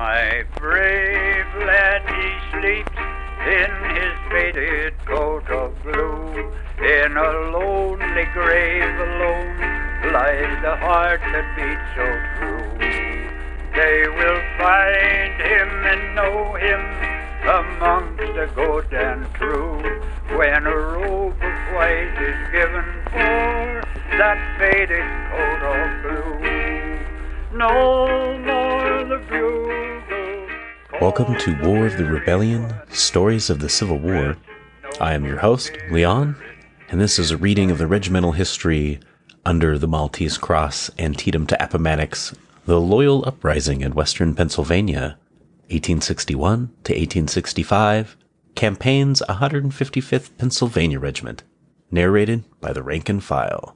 My brave lad, he sleeps in his faded coat of blue. In a lonely grave alone lies the heart that beats so true. They will find him and know him amongst the good and true. When a robe of white is given for that faded coat of blue, no more the bugle. Welcome to War of the Rebellion, Stories of the Civil War. I am your host, Leon, and this is a reading of the regimental history under the Maltese Cross, Antietam to Appomattox, the Loyal Uprising in Western Pennsylvania, 1861 to 1865, Campaign's 155th Pennsylvania Regiment, narrated by the rank and file.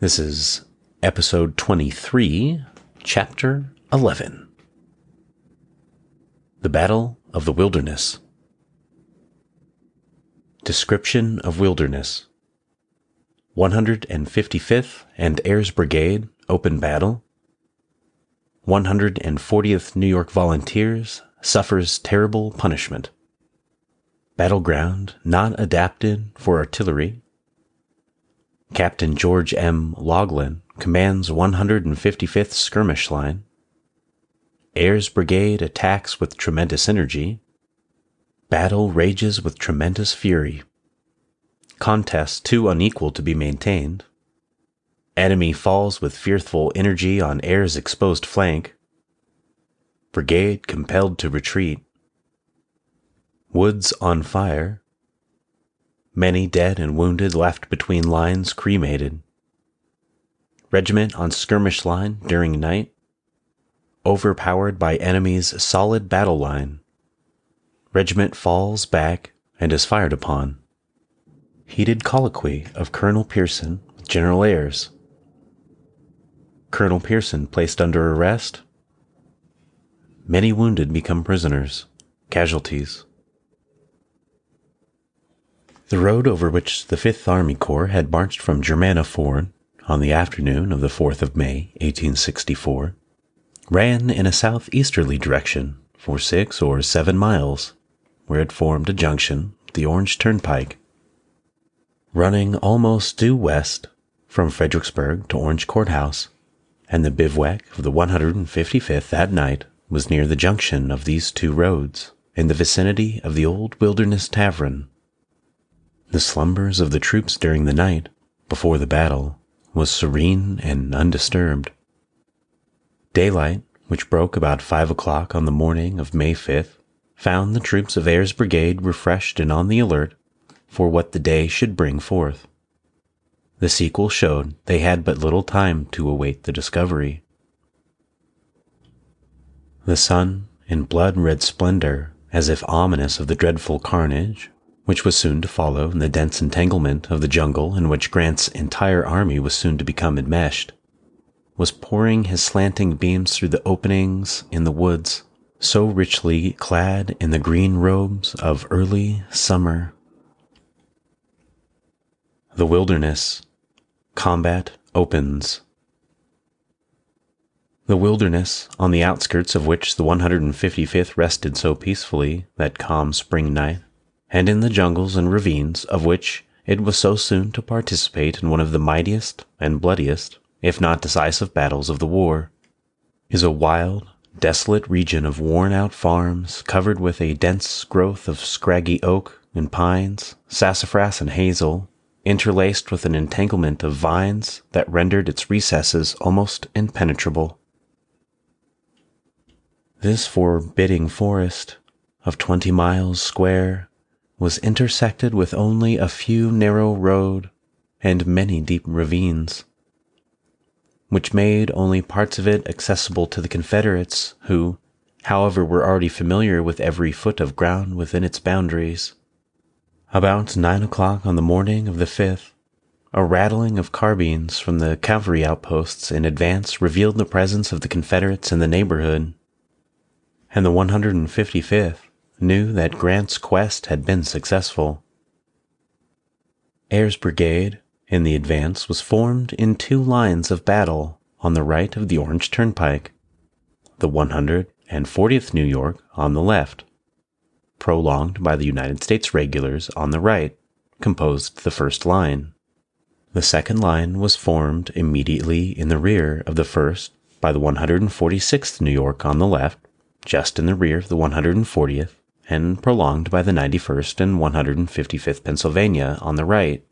This is episode 23, chapter 11. The Battle of the Wilderness. Description of Wilderness. 155th and Ayres' Brigade, open battle. 140th New York Volunteers suffers terrible punishment. Battleground not adapted for artillery. Captain George M. Laughlin commands 155th Skirmish Line. Ayres' Brigade attacks with tremendous energy. Battle rages with tremendous fury. Contest too unequal to be maintained. Enemy falls with fearful energy on Ayres' exposed flank. Brigade compelled to retreat. Woods on fire. Many dead and wounded left between lines cremated. Regiment on skirmish line during night. Overpowered by enemy's solid battle line. Regiment falls back and is fired upon. Heated colloquy of Colonel Pearson with General Ayres. Colonel Pearson placed under arrest. Many wounded become prisoners, casualties. The road over which the 5th Army Corps had marched from Germanna Ford on the afternoon of the 4th of May, 1864, ran in a southeasterly direction for 6 or 7 miles, where it formed a junction with the Orange Turnpike, running almost due west from Fredericksburg to Orange Courthouse, and the bivouac of the 155th that night was near the junction of these two roads, in the vicinity of the old Wilderness Tavern. The slumbers of the troops during the night, before the battle, was serene and undisturbed. Daylight, which broke about 5 o'clock on the morning of May 5th, found the troops of Ayres' Brigade refreshed and on the alert for what the day should bring forth. The sequel showed they had but little time to await the discovery. The sun, in blood-red splendor, as if ominous of the dreadful carnage, which was soon to follow in the dense entanglement of the jungle in which Grant's entire army was soon to become enmeshed, was pouring his slanting beams through the openings in the woods, so richly clad in the green robes of early summer. The Wilderness. Combat opens. The Wilderness, on the outskirts of which the 155th rested so peacefully that calm spring night, and in the jungles and ravines of which it was so soon to participate in one of the mightiest and bloodiest, if not decisive, battles of the war, is a wild, desolate region of worn-out farms covered with a dense growth of scraggy oak and pines, sassafras and hazel, interlaced with an entanglement of vines that rendered its recesses almost impenetrable. This forbidding forest, of 20 miles square, was intersected with only a few narrow roads and many deep ravines, which made only parts of it accessible to the Confederates, who, however, were already familiar with every foot of ground within its boundaries. About 9 o'clock on the morning of the 5th, a rattling of carbines from the cavalry outposts in advance revealed the presence of the Confederates in the neighborhood, and the 155th knew that Grant's quest had been successful. Ayres' Brigade, in the advance, was formed in 2 lines of battle on the right of the Orange Turnpike, the 140th New York on the left, prolonged by the United States regulars on the right, composed the first line. The second line was formed immediately in the rear of the first by the 146th New York on the left, just in the rear of the 140th, and prolonged by the 91st and 155th Pennsylvania on the right,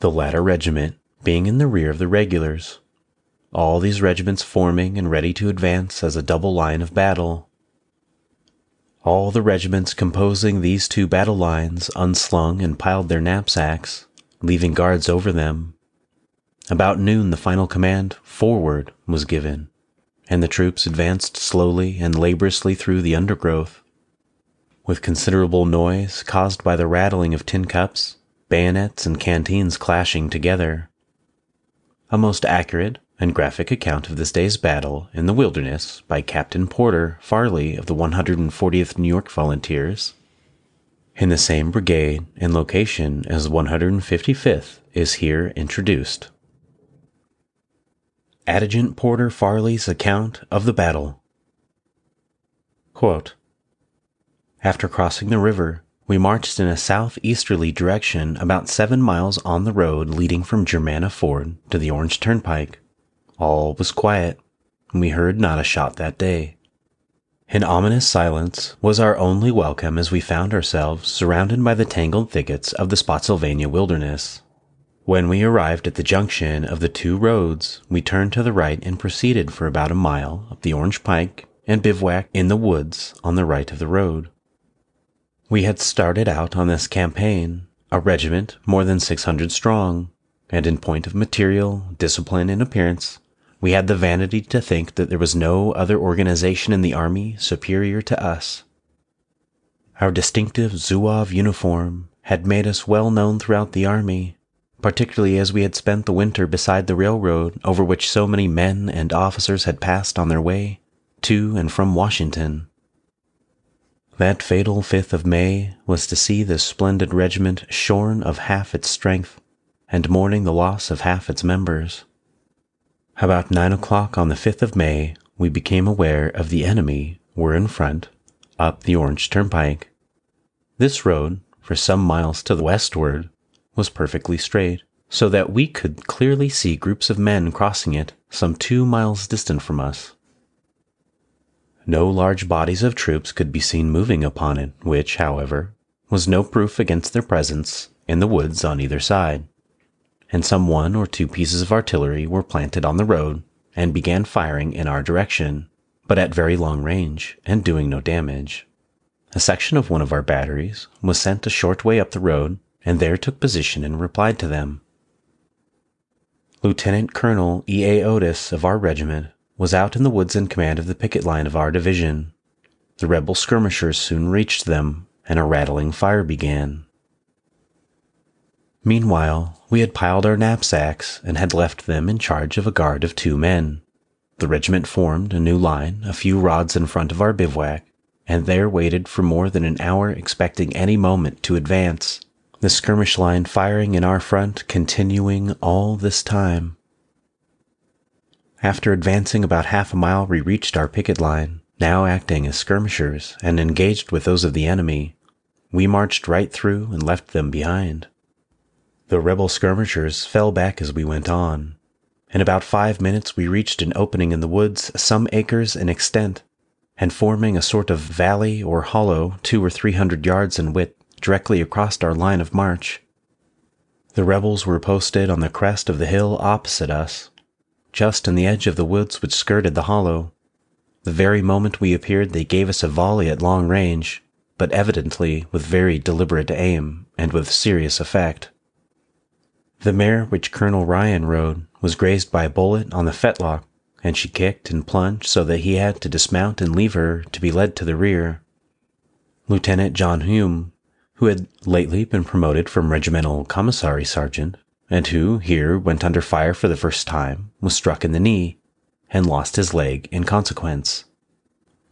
the latter regiment being in the rear of the regulars, all these regiments forming and ready to advance as a double line of battle. All the regiments composing these two battle lines unslung and piled their knapsacks, leaving guards over them. About noon the final command, "Forward," was given, and the troops advanced slowly and laboriously through the undergrowth. With considerable noise caused by the rattling of tin cups, bayonets, and canteens clashing together. A most accurate and graphic account of this day's battle in the Wilderness by Captain Porter Farley of the 140th New York Volunteers, in the same brigade and location as 155th, is here introduced. Adjutant Porter Farley's account of the battle. Quote, "After crossing the river, we marched in a southeasterly direction about 7 miles on the road leading from Germanna Ford to the Orange Turnpike. All was quiet, and we heard not a shot that day. An ominous silence was our only welcome as we found ourselves surrounded by the tangled thickets of the Spotsylvania wilderness. When we arrived at the junction of the two roads, we turned to the right and proceeded for about a mile up the Orange Pike and bivouacked in the woods on the right of the road. We had started out on this campaign, a regiment more than 600 strong, and in point of material, discipline, and appearance, we had the vanity to think that there was no other organization in the army superior to us. Our distinctive Zouave uniform had made us well known throughout the army, particularly as we had spent the winter beside the railroad over which so many men and officers had passed on their way to and from Washington. That fatal 5th of May was to see this splendid regiment shorn of half its strength and mourning the loss of half its members. About 9 o'clock on the 5th of May, we became aware of the enemy were in front, up the Orange Turnpike. This road, for some miles to the westward, was perfectly straight, so that we could clearly see groups of men crossing it some 2 miles distant from us. No large bodies of troops could be seen moving upon it, which, however, was no proof against their presence in the woods on either side, and some 1 or 2 pieces of artillery were planted on the road and began firing in our direction, but at very long range and doing no damage. A section of one of our batteries was sent a short way up the road and there took position and replied to them. Lieutenant Colonel E. A. Otis of our regiment was out in the woods in command of the picket line of our division. The rebel skirmishers soon reached them, and a rattling fire began. Meanwhile, we had piled our knapsacks and had left them in charge of a guard of 2 men. The regiment formed a new line a few rods in front of our bivouac, and there waited for more than an hour, expecting any moment to advance, the skirmish line firing in our front continuing all this time. After advancing about half a mile, we reached our picket line, now acting as skirmishers, and engaged with those of the enemy. We marched right through and left them behind. The rebel skirmishers fell back as we went on. In about 5 minutes we reached an opening in the woods some acres in extent, and forming a sort of valley or hollow 200 or 300 yards in width directly across our line of march. The rebels were posted on the crest of the hill opposite us, just in the edge of the woods which skirted the hollow. The very moment we appeared they gave us a volley at long range, but evidently with very deliberate aim and with serious effect. The mare which Colonel Ryan rode was grazed by a bullet on the fetlock, and she kicked and plunged so that he had to dismount and leave her to be led to the rear. Lieutenant John Hume, who had lately been promoted from regimental commissary sergeant, and who here went under fire for the first time, was struck in the knee, and lost his leg in consequence.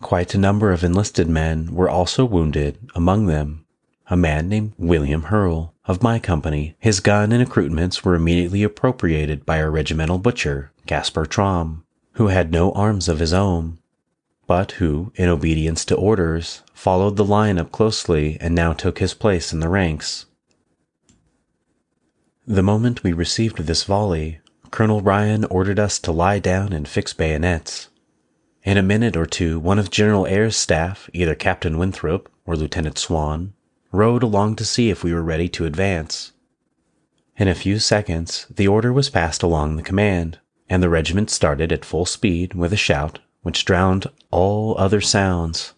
Quite a number of enlisted men were also wounded, among them a man named William Hurl, of my company. His gun and accoutrements were immediately appropriated by our regimental butcher, Gaspar Trom, who had no arms of his own, but who, in obedience to orders, followed the lineup closely and now took his place in the ranks. The moment we received this volley, Colonel Ryan ordered us to lie down and fix bayonets. In a minute or two, one of General Ayres' staff, either Captain Winthrop or Lieutenant Swan, rode along to see if we were ready to advance. In a few seconds, the order was passed along the command, and the regiment started at full speed with a shout which drowned all other sounds.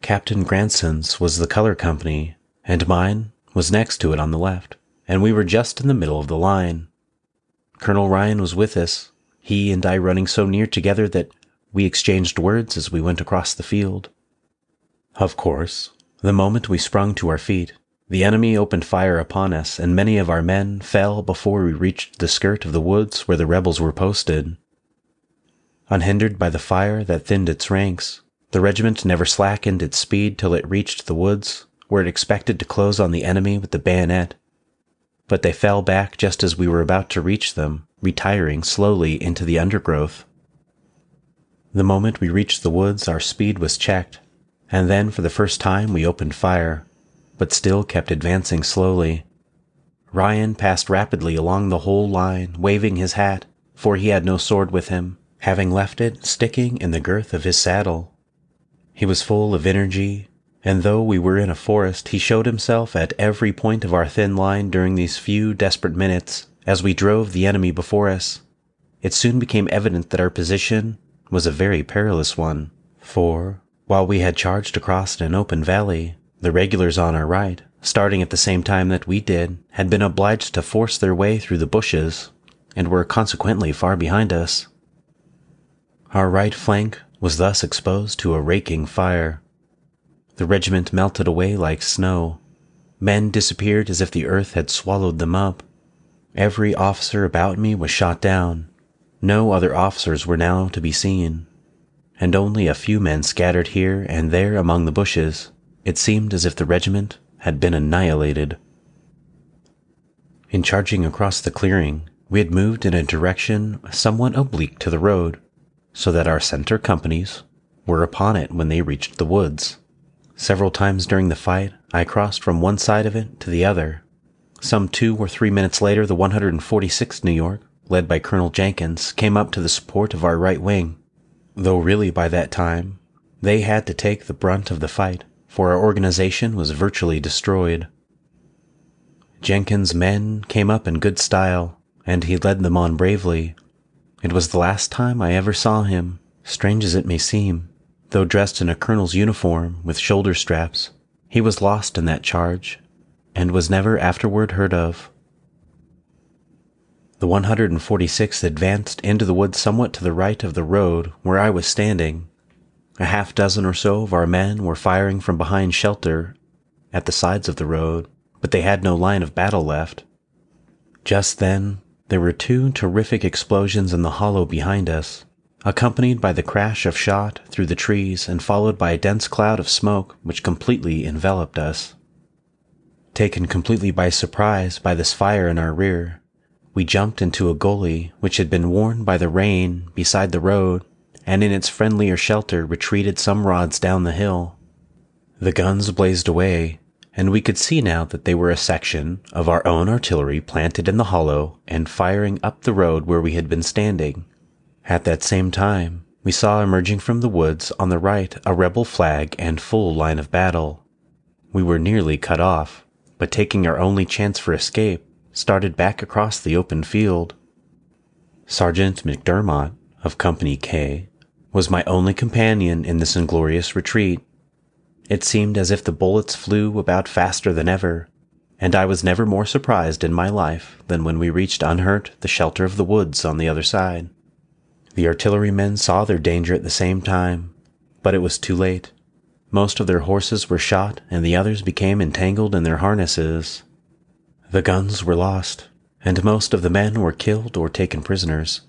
Captain Granson's was the color company, and mine was next to it on the left, and we were just in the middle of the line. Colonel Ryan was with us, he and I running so near together that we exchanged words as we went across the field. Of course, the moment we sprung to our feet, the enemy opened fire upon us, and many of our men fell before we reached the skirt of the woods where the rebels were posted. Unhindered by the fire that thinned its ranks, the regiment never slackened its speed till it reached the woods, where it expected to close on the enemy with the bayonet. But they fell back just as we were about to reach them, retiring slowly into the undergrowth. The moment we reached the woods, our speed was checked, and then for the first time we opened fire, but still kept advancing slowly. Ryan passed rapidly along the whole line, waving his hat, for he had no sword with him, having left it sticking in the girth of his saddle. He was full of energy, and though we were in a forest, he showed himself at every point of our thin line during these few desperate minutes, as we drove the enemy before us. It soon became evident that our position was a very perilous one, for, while we had charged across an open valley, the regulars on our right, starting at the same time that we did, had been obliged to force their way through the bushes, and were consequently far behind us. Our right flank was thus exposed to a raking fire. The regiment melted away like snow. Men disappeared as if the earth had swallowed them up. Every officer about me was shot down. No other officers were now to be seen, and only a few men scattered here and there among the bushes. It seemed as if the regiment had been annihilated. In charging across the clearing, we had moved in a direction somewhat oblique to the road, so that our center companies were upon it when they reached the woods. Several times during the fight, I crossed from one side of it to the other. Some 2 or 3 minutes later, the 146th New York, led by Colonel Jenkins, came up to the support of our right wing, though really by that time, they had to take the brunt of the fight, for our organization was virtually destroyed. Jenkins' men came up in good style, and he led them on bravely. It was the last time I ever saw him, strange as it may seem. Though dressed in a colonel's uniform with shoulder straps, he was lost in that charge, and was never afterward heard of. The 146th advanced into the woods somewhat to the right of the road where I was standing. A half dozen or so of our men were firing from behind shelter at the sides of the road, but they had no line of battle left. Just then, there were 2 terrific explosions in the hollow behind us, accompanied by the crash of shot through the trees and followed by a dense cloud of smoke which completely enveloped us. Taken completely by surprise by this fire in our rear, we jumped into a gully which had been worn by the rain beside the road, and in its friendlier shelter retreated some rods down the hill. The guns blazed away, and we could see now that they were a section of our own artillery planted in the hollow and firing up the road where we had been standing. At that same time, we saw emerging from the woods on the right a rebel flag and full line of battle. We were nearly cut off, but taking our only chance for escape, started back across the open field. Sergeant McDermott, of Company K, was my only companion in this inglorious retreat. It seemed as if the bullets flew about faster than ever, and I was never more surprised in my life than when we reached unhurt the shelter of the woods on the other side. The artillerymen saw their danger at the same time, but it was too late. Most of their horses were shot, and the others became entangled in their harnesses. The guns were lost, and most of the men were killed or taken prisoners.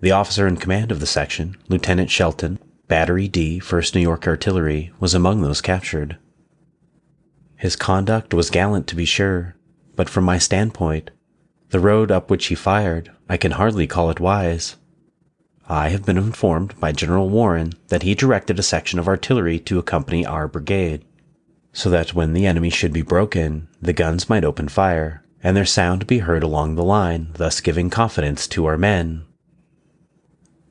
The officer in command of the section, Lieutenant Shelton, Battery D, 1st New York Artillery, was among those captured. His conduct was gallant to be sure, but from my standpoint, the road up which he fired, I can hardly call it wise. I have been informed by General Warren that he directed a section of artillery to accompany our brigade, so that when the enemy should be broken, the guns might open fire, and their sound be heard along the line, thus giving confidence to our men.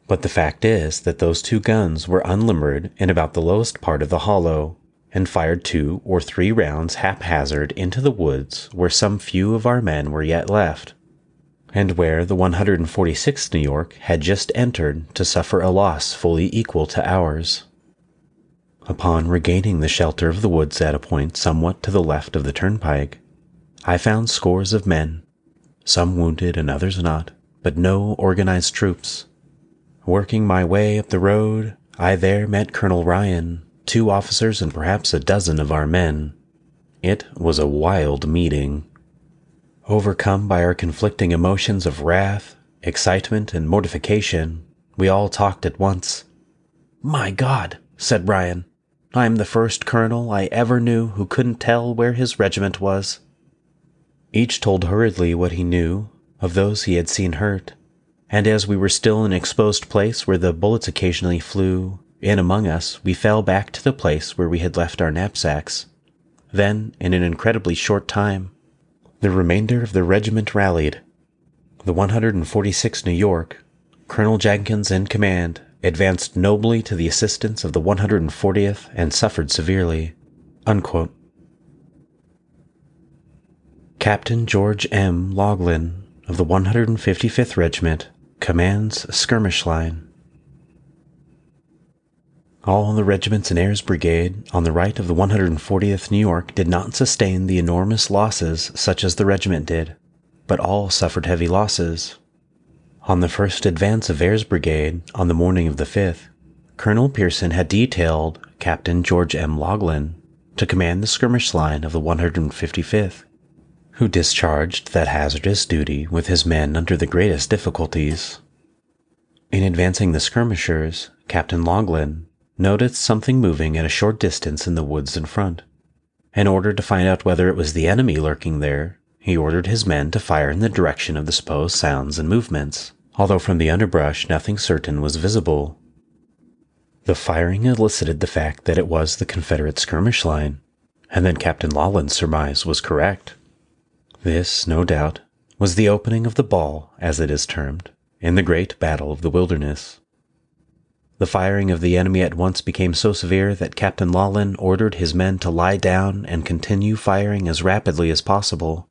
But the fact is that those two guns were unlimbered in about the lowest part of the hollow, and fired 2 or 3 rounds haphazard into the woods where some few of our men were yet left, and where the 146th New York had just entered to suffer a loss fully equal to ours. Upon regaining the shelter of the woods at a point somewhat to the left of the turnpike, I found scores of men, some wounded and others not, but no organized troops. Working my way up the road, I there met Colonel Ryan, 2 officers, and perhaps a dozen of our men. It was a wild meeting. Overcome by our conflicting emotions of wrath, excitement, and mortification, we all talked at once. "My God," said Ryan, "I'm the first colonel I ever knew who couldn't tell where his regiment was." Each told hurriedly what he knew of those he had seen hurt, and as we were still in an exposed place where the bullets occasionally flew in among us, we fell back to the place where we had left our knapsacks. Then, in an incredibly short time, the remainder of the regiment rallied. The 146th New York, Colonel Jenkins in command, advanced nobly to the assistance of the 140th and suffered severely." Unquote. Captain George M. Laughlin of the 155th Regiment commands skirmish line. All the regiments in Ayres' Brigade on the right of the 140th New York did not sustain the enormous losses such as the regiment did, but all suffered heavy losses. On the first advance of Ayres' Brigade, on the morning of the 5th, Colonel Pearson had detailed Captain George M. Laughlin to command the skirmish line of the 155th, who discharged that hazardous duty with his men under the greatest difficulties. In advancing the skirmishers, Captain Laughlin noticed something moving at a short distance in the woods in front. In order to find out whether it was the enemy lurking there, he ordered his men to fire in the direction of the supposed sounds and movements, although from the underbrush nothing certain was visible. The firing elicited the fact that it was the Confederate skirmish line, and then Captain Laughlin's surmise was correct. This, no doubt, was the opening of the ball, as it is termed, in the great Battle of the Wilderness. The firing of the enemy at once became so severe that Captain Laughlin ordered his men to lie down and continue firing as rapidly as possible.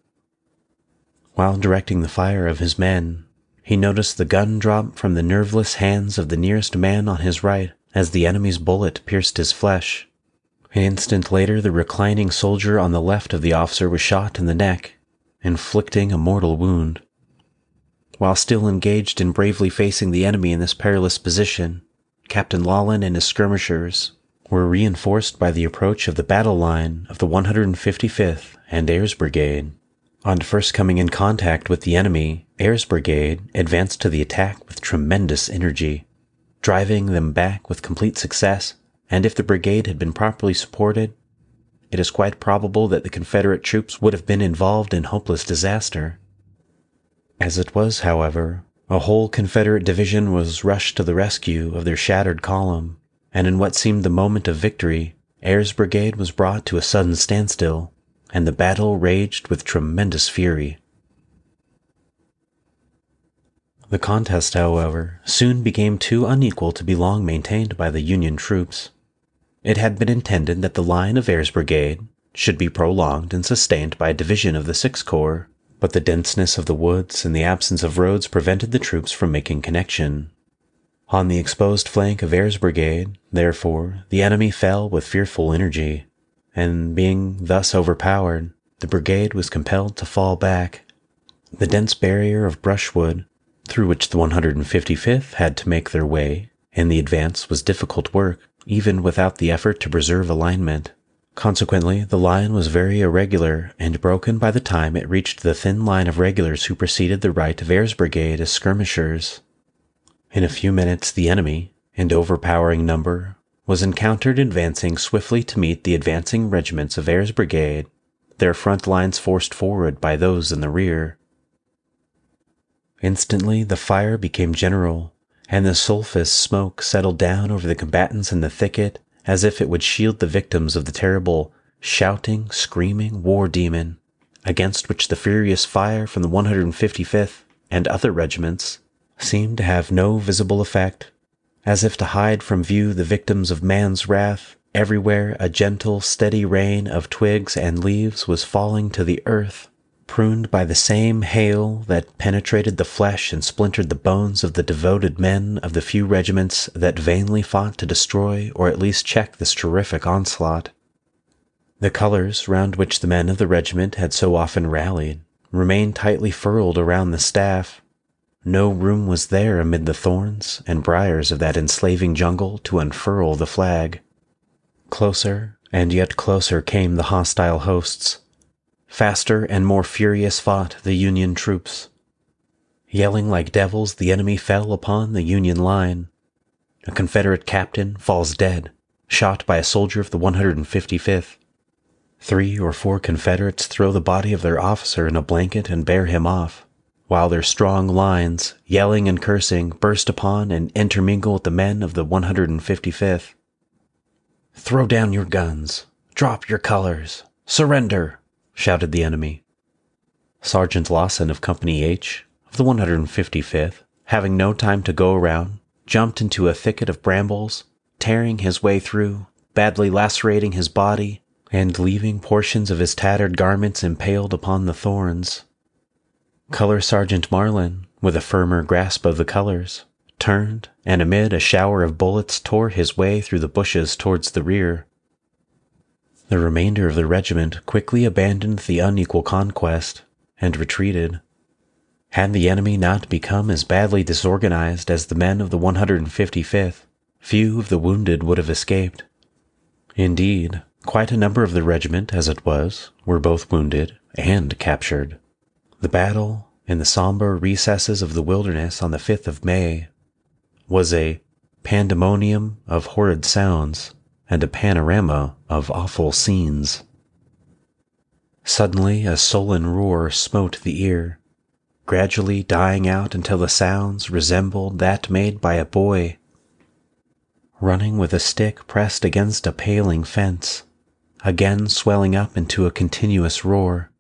While directing the fire of his men, he noticed the gun drop from the nerveless hands of the nearest man on his right as the enemy's bullet pierced his flesh. An instant later, the reclining soldier on the left of the officer was shot in the neck, inflicting a mortal wound. While still engaged in bravely facing the enemy in this perilous position, Captain Laughlin and his skirmishers were reinforced by the approach of the battle line of the 155th and Ayres' Brigade. On first coming in contact with the enemy, Ayres' Brigade advanced to the attack with tremendous energy, driving them back with complete success, and if the brigade had been properly supported, it is quite probable that the Confederate troops would have been involved in hopeless disaster. As it was, however, a whole Confederate division was rushed to the rescue of their shattered column, and in what seemed the moment of victory, Ayres' Brigade was brought to a sudden standstill, and the battle raged with tremendous fury. The contest, however, soon became too unequal to be long maintained by the Union troops. It had been intended that the line of Ayres' Brigade should be prolonged and sustained by a division of the 6th Corps, but the denseness of the woods and the absence of roads prevented the troops from making connection. On the exposed flank of Ayres' Brigade, therefore, the enemy fell with fearful energy, and being thus overpowered, the brigade was compelled to fall back. The dense barrier of brushwood, through which the 155th had to make their way, in the advance was difficult work, even without the effort to preserve alignment. Consequently, the line was very irregular and broken by the time it reached the thin line of regulars who preceded the right of Ayres' Brigade as skirmishers. In a few minutes the enemy, in overpowering number, was encountered advancing swiftly to meet the advancing regiments of Ayres' Brigade, their front lines forced forward by those in the rear. Instantly the fire became general, and the sulphurous smoke settled down over the combatants in the thicket as if it would shield the victims of the terrible shouting, screaming war demon, against which the furious fire from the 155th and other regiments seemed to have no visible effect, as if to hide from view the victims of man's wrath. Everywhere a gentle, steady rain of twigs and leaves was falling to the earth, pruned by the same hail that penetrated the flesh and splintered the bones of the devoted men of the few regiments that vainly fought to destroy or at least check this terrific onslaught. The colors round which the men of the regiment had so often rallied remained tightly furled around the staff. No room was there amid the thorns and briars of that enslaving jungle to unfurl the flag. Closer and yet closer came the hostile hosts. Faster and more furious fought the Union troops. Yelling like devils, the enemy fell upon the Union line. A Confederate captain falls dead, shot by a soldier of the 155th. 3 or 4 Confederates throw the body of their officer in a blanket and bear him off, while their strong lines, yelling and cursing, burst upon and intermingle with the men of the 155th. "Throw down your guns! Drop your colors! Surrender!" shouted the enemy. Sergeant Lawson of Company H, of the 155th, having no time to go around, jumped into a thicket of brambles, tearing his way through, badly lacerating his body, and leaving portions of his tattered garments impaled upon the thorns. Color Sergeant Marlin, with a firmer grasp of the colors, turned, and amid a shower of bullets tore his way through the bushes towards the rear. The remainder of the regiment quickly abandoned the unequal conquest, and retreated. Had the enemy not become as badly disorganized as the men of the 155th, few of the wounded would have escaped. Indeed, quite a number of the regiment, as it was, were both wounded and captured. The battle, in the somber recesses of the Wilderness on the 5th of May, was a pandemonium of horrid sounds and a panorama of awful scenes. Suddenly a sullen roar smote the ear, gradually dying out until the sounds resembled that made by a boy running with a stick pressed against a paling fence, again swelling up into a continuous roar.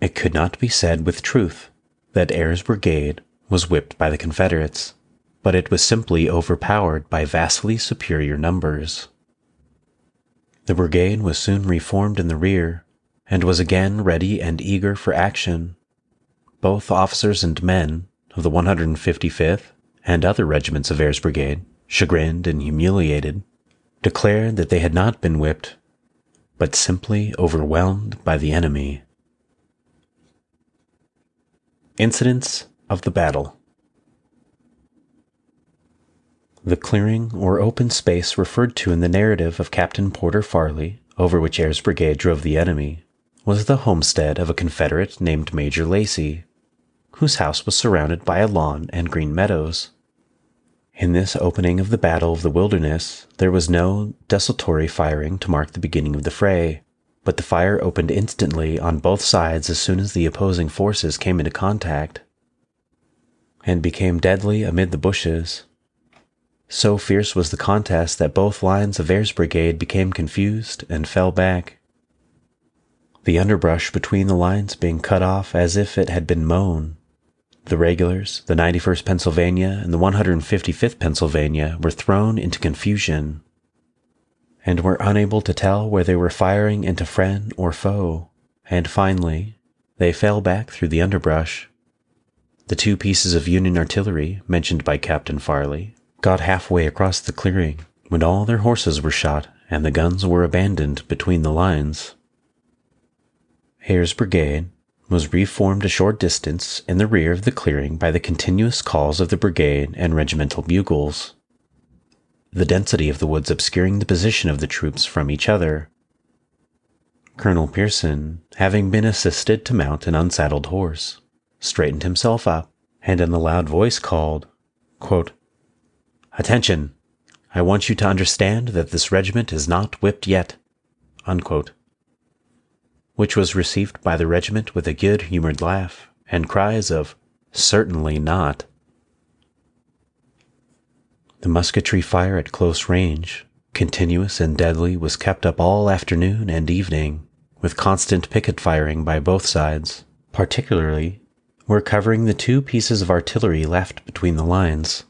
It could not be said with truth that Ayres' brigade was whipped by the Confederates, but it was simply overpowered by vastly superior numbers. The brigade was soon reformed in the rear, and was again ready and eager for action. Both officers and men of the 155th and other regiments of Ayres' brigade, chagrined and humiliated, declared that they had not been whipped, but simply overwhelmed by the enemy. Incidents of the battle. The clearing or open space referred to in the narrative of Captain Porter Farley, over which Ayres' brigade drove the enemy, was the homestead of a Confederate named Major Lacey, whose house was surrounded by a lawn and green meadows. In this opening of the Battle of the Wilderness, there was no desultory firing to mark the beginning of the fray, but the fire opened instantly on both sides as soon as the opposing forces came into contact, and became deadly amid the bushes. So fierce was the contest that both lines of Ayres' brigade became confused and fell back, the underbrush between the lines being cut off as if it had been mown. The regulars, the 91st Pennsylvania and the 155th Pennsylvania, were thrown into confusion and were unable to tell where they were firing into friend or foe, and finally, they fell back through the underbrush. The 2 pieces of Union artillery, mentioned by Captain Farley, got halfway across the clearing when all their horses were shot and the guns were abandoned between the lines. Ayres' brigade was reformed a short distance in the rear of the clearing by the continuous calls of the brigade and regimental bugles, the density of the woods obscuring the position of the troops from each other. Colonel Pearson, having been assisted to mount an unsaddled horse, straightened himself up and in a loud voice called, quote, "Attention! I want you to understand that this regiment is not whipped yet," unquote, which was received by the regiment with a good-humored laugh and cries of, "Certainly not." The musketry fire at close range, continuous and deadly, was kept up all afternoon and evening, with constant picket firing by both sides, particularly were covering the two pieces of artillery left between the lines.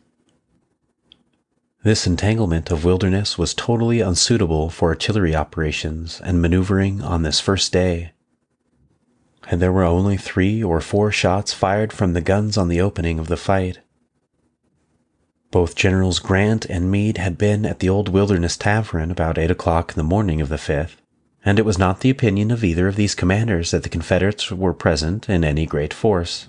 This entanglement of wilderness was totally unsuitable for artillery operations and maneuvering on this first day, and there were only 3 or 4 shots fired from the guns on the opening of the fight. Both Generals Grant and Meade had been at the old Wilderness Tavern about 8 o'clock in the morning of the 5th, and it was not the opinion of either of these commanders that the Confederates were present in any great force.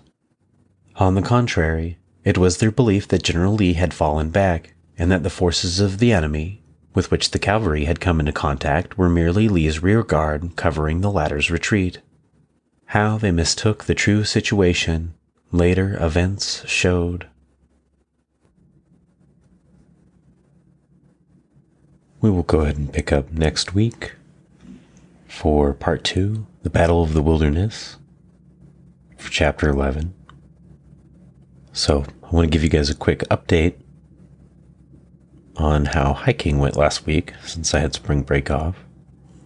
On the contrary, it was their belief that General Lee had fallen back, and that the forces of the enemy, with which the cavalry had come into contact, were merely Lee's rear guard covering the latter's retreat. How they mistook the true situation, later events showed. We will go ahead and pick up next week for Part 2, The Battle of the Wilderness, for Chapter 11. So, I want to give you guys a quick update on how hiking went last week, since I had spring break off.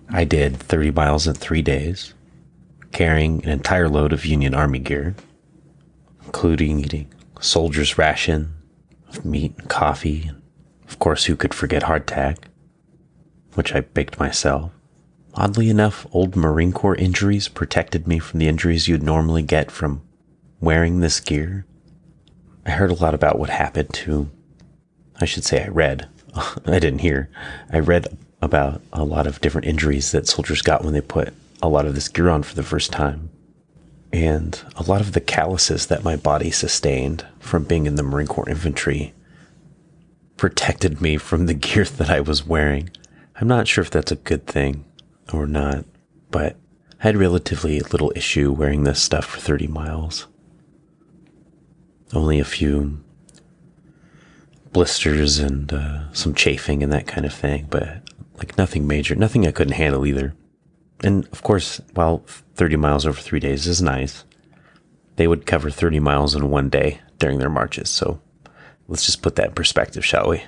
I did 30 miles in 3 days, carrying an entire load of Union Army gear, including eating soldier's ration of meat and coffee, and of course, who could forget hardtack, which I baked myself. Oddly enough, old Marine Corps injuries protected me from the injuries you'd normally get from wearing this gear. I heard a lot about what happened to, I should say I read, I didn't hear, I read about a lot of different injuries that soldiers got when they put a lot of this gear on for the first time, and a lot of the calluses that my body sustained from being in the Marine Corps infantry protected me from the gear that I was wearing. I'm not sure if that's a good thing or not, but I had relatively little issue wearing this stuff for 30 miles. Only a few blisters and some chafing and that kind of thing, but like nothing major, nothing I couldn't handle either. And of course, while 30 miles over 3 days is nice, they would cover 30 miles in 1 day during their marches, so let's just put that in perspective, shall we?